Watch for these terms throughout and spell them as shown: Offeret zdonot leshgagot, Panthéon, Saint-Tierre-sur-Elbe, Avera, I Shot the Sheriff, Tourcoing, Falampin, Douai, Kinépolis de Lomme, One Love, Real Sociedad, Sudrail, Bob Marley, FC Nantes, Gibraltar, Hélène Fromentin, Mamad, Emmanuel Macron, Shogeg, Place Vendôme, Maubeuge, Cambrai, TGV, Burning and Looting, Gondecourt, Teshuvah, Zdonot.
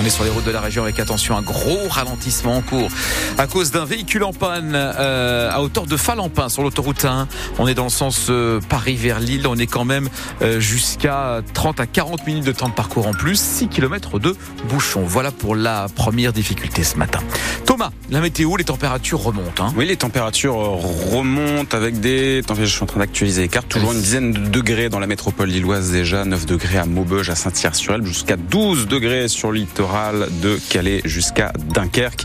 On est sur les routes de la région avec, attention, un gros ralentissement en cours à cause d'un véhicule en panne à hauteur de Falampin sur l'autoroute 1. On est dans le sens Paris vers Lille. On est quand même jusqu'à 30 à 40 minutes de temps de parcours en plus. 6 km de bouchons. Voilà pour la première difficulté ce matin. Thomas, la météo, les températures remontent. Oui, les températures remontent avec des... Je suis en train d'actualiser les cartes. Toujours une dizaine de degrés dans la métropole lilloise déjà. 9 degrés à Maubeuge, à Saint-Tierre-sur-Elbe. Jusqu'à 12 degrés sur littoral de Calais jusqu'à Dunkerque.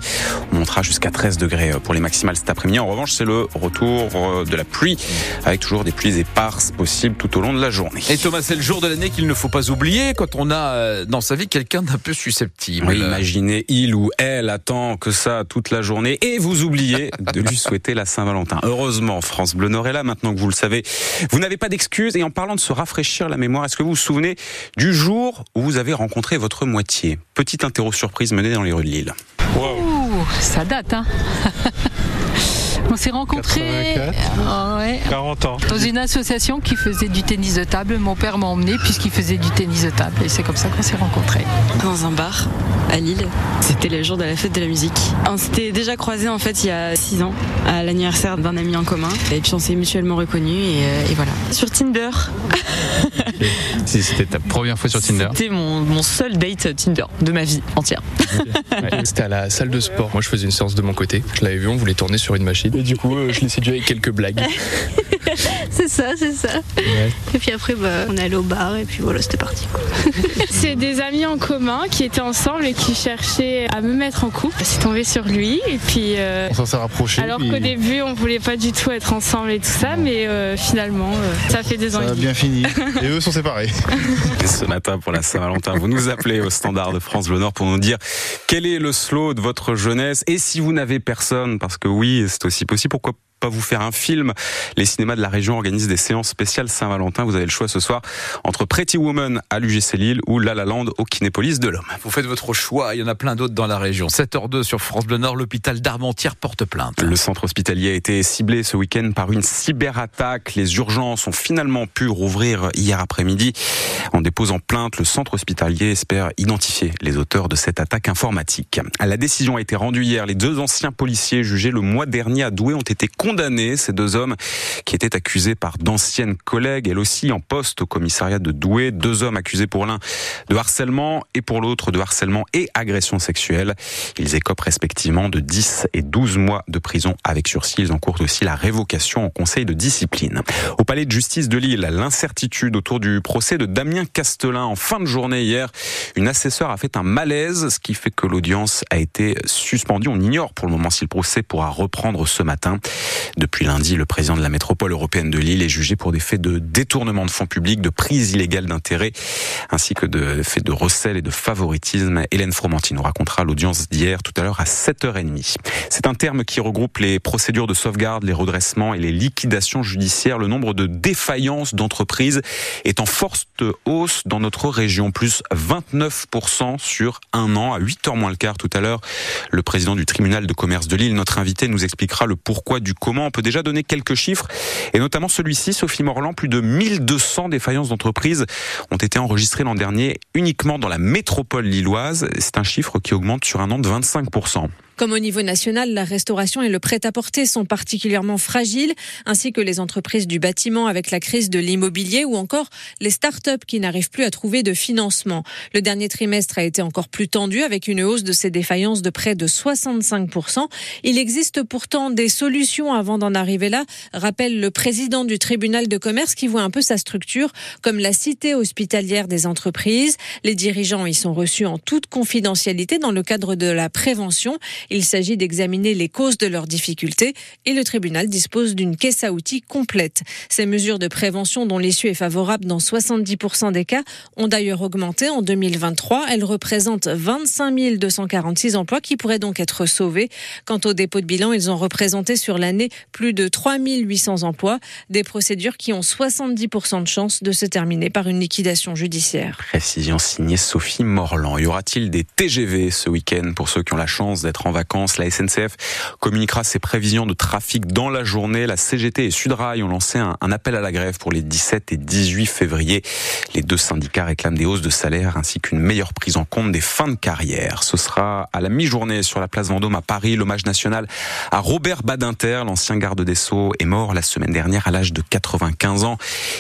On montera jusqu'à 13 degrés pour les maximales cet après-midi. En revanche, c'est le retour de la pluie, avec toujours des pluies éparses possibles tout au long de la journée. Et Thomas, c'est le jour de l'année qu'il ne faut pas oublier quand on a dans sa vie quelqu'un d'un peu susceptible. Oui, imaginez, il ou elle attend que ça toute la journée et vous oubliez de lui souhaiter la Saint-Valentin. Heureusement, France Bleu Nord est là, maintenant que vous le savez. Vous n'avez pas d'excuses. Et en parlant de se rafraîchir la mémoire, est-ce que vous vous souvenez du jour où vous avez rencontré votre moitié ? Petite interro surprise menée dans les rues de Lille. Wow. Ouh, ça date, hein. On s'est rencontrés 84, ouais, 40 ans. Dans une association qui faisait du tennis de table. Mon père m'a emmené puisqu'il faisait du tennis de table. Et c'est comme ça qu'on s'est rencontrés. Dans un bar à Lille. C'était le jour de la fête de la musique. On s'était déjà croisés en fait il y a 6 ans à l'anniversaire d'un ami en commun. Et puis on s'est mutuellement reconnus et voilà. Sur Tinder. Si c'était ta première fois sur Tinder? C'était mon seul date Tinder de ma vie entière. Okay. Ouais. C'était à la salle de sport. Moi je faisais une séance de mon côté. Je l'avais vu, on voulait tourner sur une machine. Et du coup, je l'ai séduit avec quelques blagues. C'est ça. Ouais. Et puis après, on est allé au bar et puis voilà, c'était parti. C'est des amis en commun qui étaient ensemble et qui cherchaient à me mettre en couple. C'est tombé sur lui et puis... on s'en s'est rapprochés. Alors qu'au début, on voulait pas du tout être ensemble et tout ça, mais finalement, ça fait 2 ans. Ça a bien fini. Et eux sont séparés. Et ce matin, pour la Saint-Valentin, vous nous appelez au standard de France Bleu Nord pour nous dire quel est le slow de votre jeunesse. Et si vous n'avez personne, parce que oui, c'est aussi possible, pourquoi pas vous faire un film ? Les cinémas de la région organisent des séances spéciales Saint-Valentin. Vous avez le choix ce soir entre Pretty Woman à l'UGC Lille ou La La Land au Kinépolis de Lomme. Vous faites votre choix, il y en a plein d'autres dans la région. 7h02 sur France Bleu Nord, l'hôpital d'Armentières porte plainte. Le centre hospitalier a été ciblé ce week-end par une cyberattaque. Les urgences ont finalement pu rouvrir hier après-midi. En déposant plainte, le centre hospitalier espère identifier les auteurs de cette attaque informatique. La décision a été rendue hier. Les 2 anciens policiers jugés le mois dernier à Douai ont été condamnés. Ces 2 hommes qui étaient accusés par d'anciennes collègues, elles aussi en poste au commissariat de Douai. 2 hommes accusés pour l'un de harcèlement et pour l'autre de harcèlement et agression sexuelle. Ils écopent respectivement de 10 et 12 mois de prison avec sursis. Ils encourent aussi la révocation en conseil de discipline. Au palais de justice de Lille, l'incertitude autour du procès de Damien Castelin. En fin de journée hier, une assesseure a fait un malaise, ce qui fait que l'audience a été suspendue. On ignore pour le moment si le procès pourra reprendre ce matin. Depuis lundi, le président de la métropole européenne de Lille est jugé pour des faits de détournement de fonds publics, de prise illégale d'intérêt, ainsi que de faits de recel et de favoritisme. Hélène Fromentin nous racontera l'audience d'hier tout à l'heure à 7h30. C'est un terme qui regroupe les procédures de sauvegarde, les redressements et les liquidations judiciaires. Le nombre de défaillances d'entreprises est en forte hausse dans notre région, plus 29% sur un an, à 8h moins le quart tout à l'heure. Le président du tribunal de commerce de Lille, notre invité, nous expliquera le pourquoi du comment. On peut déjà donner quelques chiffres, et notamment celui-ci, Sophie Morland, plus de 1200 défaillances d'entreprises ont été enregistrées l'an dernier uniquement dans la métropole lilloise. C'est un chiffre qui augmente sur un an de 25%. Comme au niveau national, la restauration et le prêt-à-porter sont particulièrement fragiles, ainsi que les entreprises du bâtiment avec la crise de l'immobilier ou encore les start-up qui n'arrivent plus à trouver de financement. Le dernier trimestre a été encore plus tendu avec une hausse de ces défaillances de près de 65%. Il existe pourtant des solutions avant d'en arriver là, rappelle le président du tribunal de commerce qui voit un peu sa structure comme la cité hospitalière des entreprises. Les dirigeants y sont reçus en toute confidentialité dans le cadre de la prévention. Il s'agit d'examiner les causes de leurs difficultés et le tribunal dispose d'une caisse à outils complète. Ces mesures de prévention dont l'issue est favorable dans 70% des cas ont d'ailleurs augmenté en 2023. Elles représentent 25 246 emplois qui pourraient donc être sauvés. Quant au dépôt de bilan, ils ont représenté sur l'année plus de 3 800 emplois, des procédures qui ont 70% de chances de se terminer par une liquidation judiciaire. Précision signée Sophie Morland. Y aura-t-il des TGV ce week-end pour ceux qui ont la chance d'être en vacances? La SNCF communiquera ses prévisions de trafic dans la journée. La CGT et Sudrail ont lancé un appel à la grève pour les 17 et 18 février. Les deux syndicats réclament des hausses de salaire ainsi qu'une meilleure prise en compte des fins de carrière. Ce sera à la mi-journée sur la place Vendôme à Paris, l'hommage national à Robert Badinter, l'ancien garde des Sceaux est mort la semaine dernière à l'âge de 95 ans.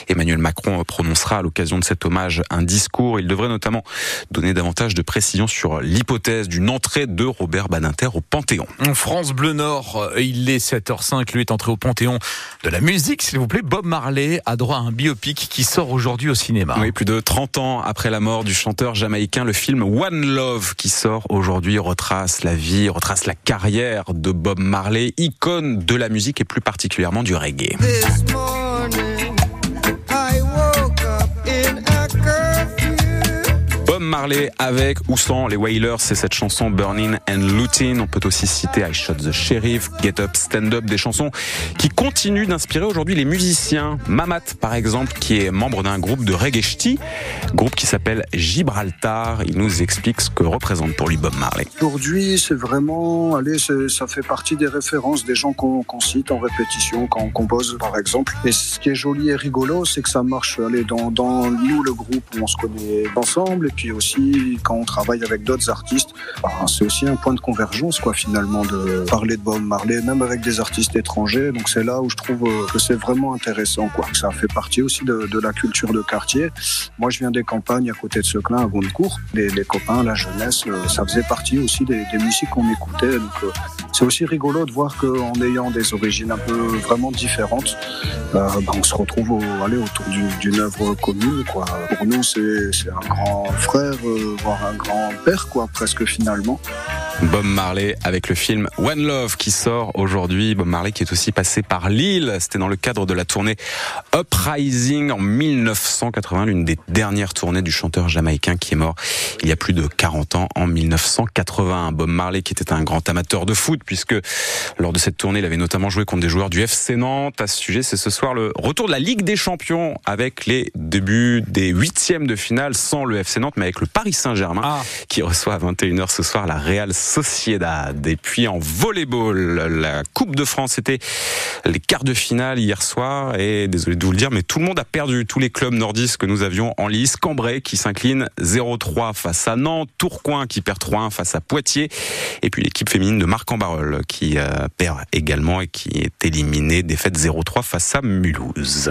Emmanuel Macron prononcera à l'occasion de cet hommage un discours. Il devrait notamment donner davantage de précisions sur l'hypothèse d'une entrée de Robert Badinter au Panthéon. France Bleu Nord, il est 7h05, lui est entré au Panthéon de la musique, s'il vous plaît. Bob Marley a droit à un biopic qui sort aujourd'hui au cinéma. Oui, plus de 30 ans après la mort du chanteur jamaïcain, le film One Love qui sort aujourd'hui retrace la vie, retrace la carrière de Bob Marley, icône de la musique et plus particulièrement du reggae. Marley avec ou sans les Wailers, c'est cette chanson Burning and Looting. On peut aussi citer I Shot the Sheriff, Get Up, Stand Up, des chansons qui continuent d'inspirer aujourd'hui les musiciens. Mamad, par exemple, qui est membre d'un groupe de reggae ch'ti, groupe qui s'appelle Gibraltar. Il nous explique ce que représente pour lui Bob Marley. Aujourd'hui, c'est vraiment, ça fait partie des références des gens qu'on cite en répétition, quand on compose, par exemple. Et ce qui est joli et rigolo, c'est que ça marche dans nous, le groupe, où on se connaît ensemble, et puis aussi quand on travaille avec d'autres artistes, c'est aussi un point de convergence finalement, de parler de Bob Marley même avec des artistes étrangers, donc c'est là où je trouve que c'est vraiment intéressant Ça fait partie aussi de la culture de quartier. Moi je viens des campagnes à côté de Seclin, à Gondecourt, les copains, la jeunesse, ça faisait partie aussi des musiques qu'on écoutait, donc c'est aussi rigolo de voir qu'en ayant des origines un peu vraiment différentes, on se retrouve autour d'une œuvre commune Pour nous c'est un grand frère, voire un grand-père, presque finalement. Bob Marley avec le film One Love qui sort aujourd'hui. Bob Marley qui est aussi passé par Lille. C'était dans le cadre de la tournée Uprising en 1980, l'une des dernières tournées du chanteur jamaïcain qui est mort il y a plus de 40 ans en 1981. Bob Marley qui était un grand amateur de foot puisque lors de cette tournée, il avait notamment joué contre des joueurs du FC Nantes. À ce sujet, c'est ce soir le retour de la Ligue des Champions avec les débuts des 8e de finale sans le FC Nantes mais avec le Paris Saint-Germain qui reçoit à 21h ce soir la Real Sociedad. Et puis en volleyball, la Coupe de France, c'était les quarts de finale hier soir et désolé de vous le dire, mais tout le monde a perdu. Tous les clubs nordistes que nous avions en lice. Cambrai qui s'incline 0-3 face à Nantes, Tourcoing qui perd 3-1 face à Poitiers et puis l'équipe féminine de Marc-en-Barœul qui perd également et qui est éliminée, défaite 0-3 face à Mulhouse.